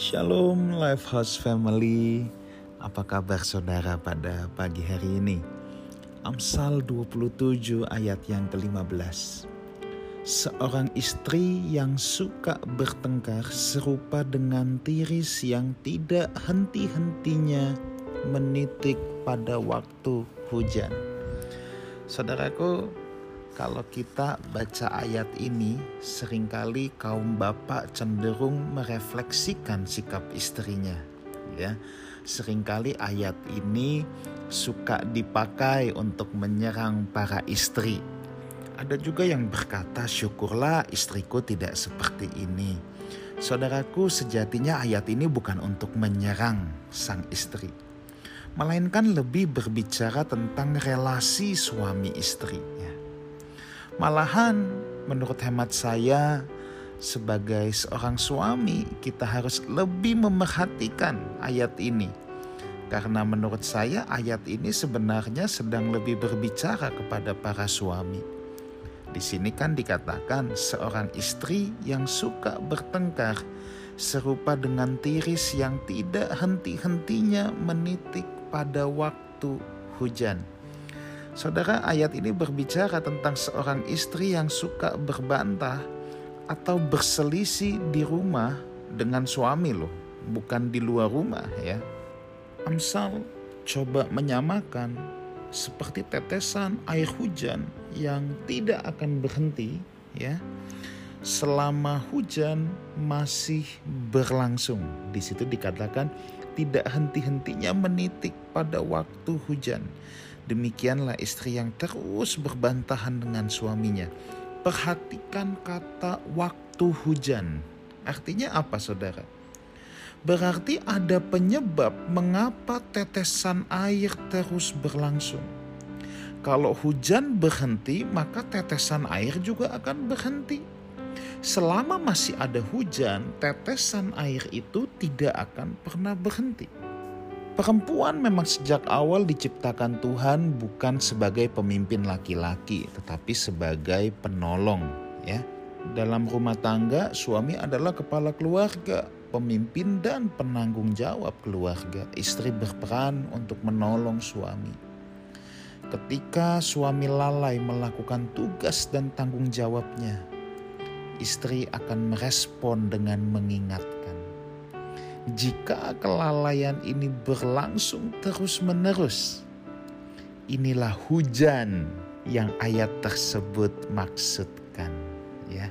Shalom Lifehouse Family, apa kabar saudara pada pagi hari ini? Amsal 27 ayat yang ke-15. Seorang istri yang suka bertengkar serupa dengan tiris yang tidak henti-hentinya menitik pada waktu hujan. Saudaraku, kalau kita baca ayat ini, seringkali kaum bapak cenderung merefleksikan sikap istrinya. Ya, seringkali ayat ini suka dipakai untuk menyerang para istri. Ada juga yang berkata, syukurlah istriku tidak seperti ini. Saudaraku, sejatinya ayat ini bukan untuk menyerang sang istri, melainkan lebih berbicara tentang relasi suami istri. Malahan menurut hemat saya, sebagai seorang suami kita harus lebih memerhatikan ayat ini. Karena menurut saya ayat ini sebenarnya sedang lebih berbicara kepada para suami. Di sini kan dikatakan seorang istri yang suka bertengkar serupa dengan tiris yang tidak henti-hentinya menitik pada waktu hujan. Saudara, ayat ini berbicara tentang seorang istri yang suka berbantah atau berselisih di rumah dengan suami loh, bukan di luar rumah ya. Amsal coba menyamakan seperti tetesan air hujan yang tidak akan berhenti ya, selama hujan masih berlangsung. Di situ dikatakan tidak henti-hentinya menitik pada waktu hujan. Demikianlah istri yang terus berbantahan dengan suaminya. Perhatikan kata waktu hujan. Artinya apa, saudara? Berarti ada penyebab mengapa tetesan air terus berlangsung. Kalau hujan berhenti, maka tetesan air juga akan berhenti. Selama masih ada hujan, tetesan air itu tidak akan pernah berhenti. Perempuan memang sejak awal diciptakan Tuhan bukan sebagai pemimpin laki-laki, tetapi sebagai penolong. Ya, dalam rumah tangga, suami adalah kepala keluarga, pemimpin dan penanggung jawab keluarga. Istri berperan untuk menolong suami. Ketika suami lalai melakukan tugas dan tanggung jawabnya, istri akan merespon dengan mengingatkan. Jika kelalaian ini berlangsung terus-menerus, inilah hujan yang ayat tersebut maksudkan. Ya,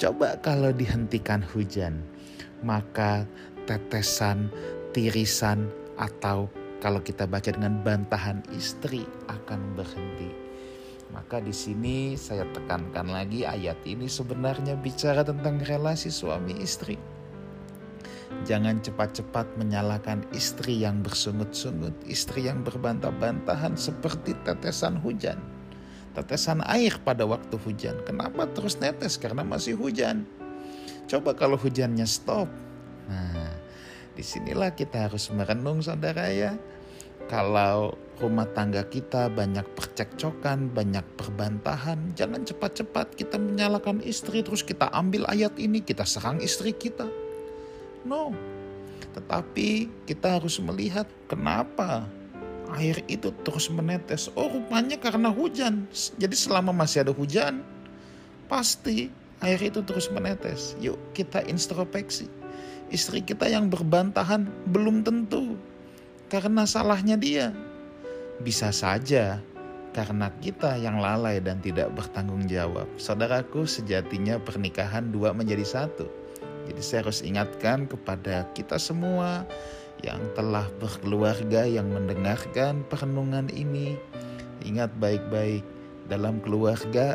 coba kalau dihentikan hujan, maka tetesan, tirisan, atau kalau kita baca dengan bantahan istri akan berhenti. Maka di sini saya tekankan lagi, ayat ini sebenarnya bicara tentang relasi suami istri. Jangan cepat-cepat menyalahkan istri yang bersungut-sungut, istri yang berbantah-bantahan seperti tetesan hujan. Tetesan air pada waktu hujan. Kenapa terus netes? Karena masih hujan. Coba kalau hujannya stop. Nah, disinilah kita harus merenung, saudara ya. Kalau rumah tangga kita banyak percekcokan, banyak perbantahan, jangan cepat-cepat kita menyalahkan istri, terus kita ambil ayat ini, kita serang istri kita. No, tetapi kita harus melihat kenapa air itu terus menetes. Oh, rupanya karena hujan. Jadi selama masih ada hujan, pasti air itu terus menetes. Yuk kita introspeksi. Istri kita yang berbantahan belum tentu karena salahnya dia. Bisa saja karena kita yang lalai dan tidak bertanggung jawab. Saudaraku, sejatinya pernikahan dua menjadi satu. Jadi saya harus ingatkan kepada kita semua yang telah berkeluarga, yang mendengarkan perenungan ini. Ingat baik-baik, dalam keluarga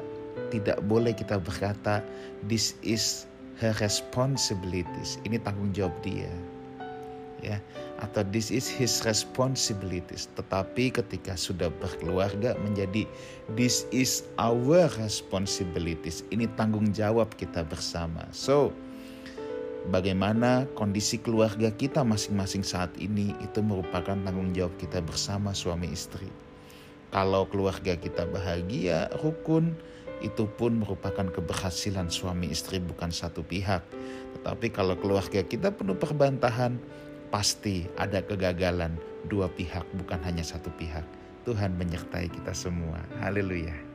tidak boleh kita berkata, this is her responsibilities, ini tanggung jawab dia. Ya, atau this is his responsibilities. Tetapi ketika sudah berkeluarga menjadi this is our responsibilities, ini tanggung jawab kita bersama. So, bagaimana kondisi keluarga kita masing-masing saat ini, itu merupakan tanggung jawab kita bersama suami istri. Kalau keluarga kita bahagia, rukun, itu pun merupakan keberhasilan suami istri, bukan satu pihak. Tapi kalau keluarga kita penuh perbantahan, pasti ada kegagalan dua pihak, bukan hanya satu pihak. Tuhan menyertai kita semua. Haleluya.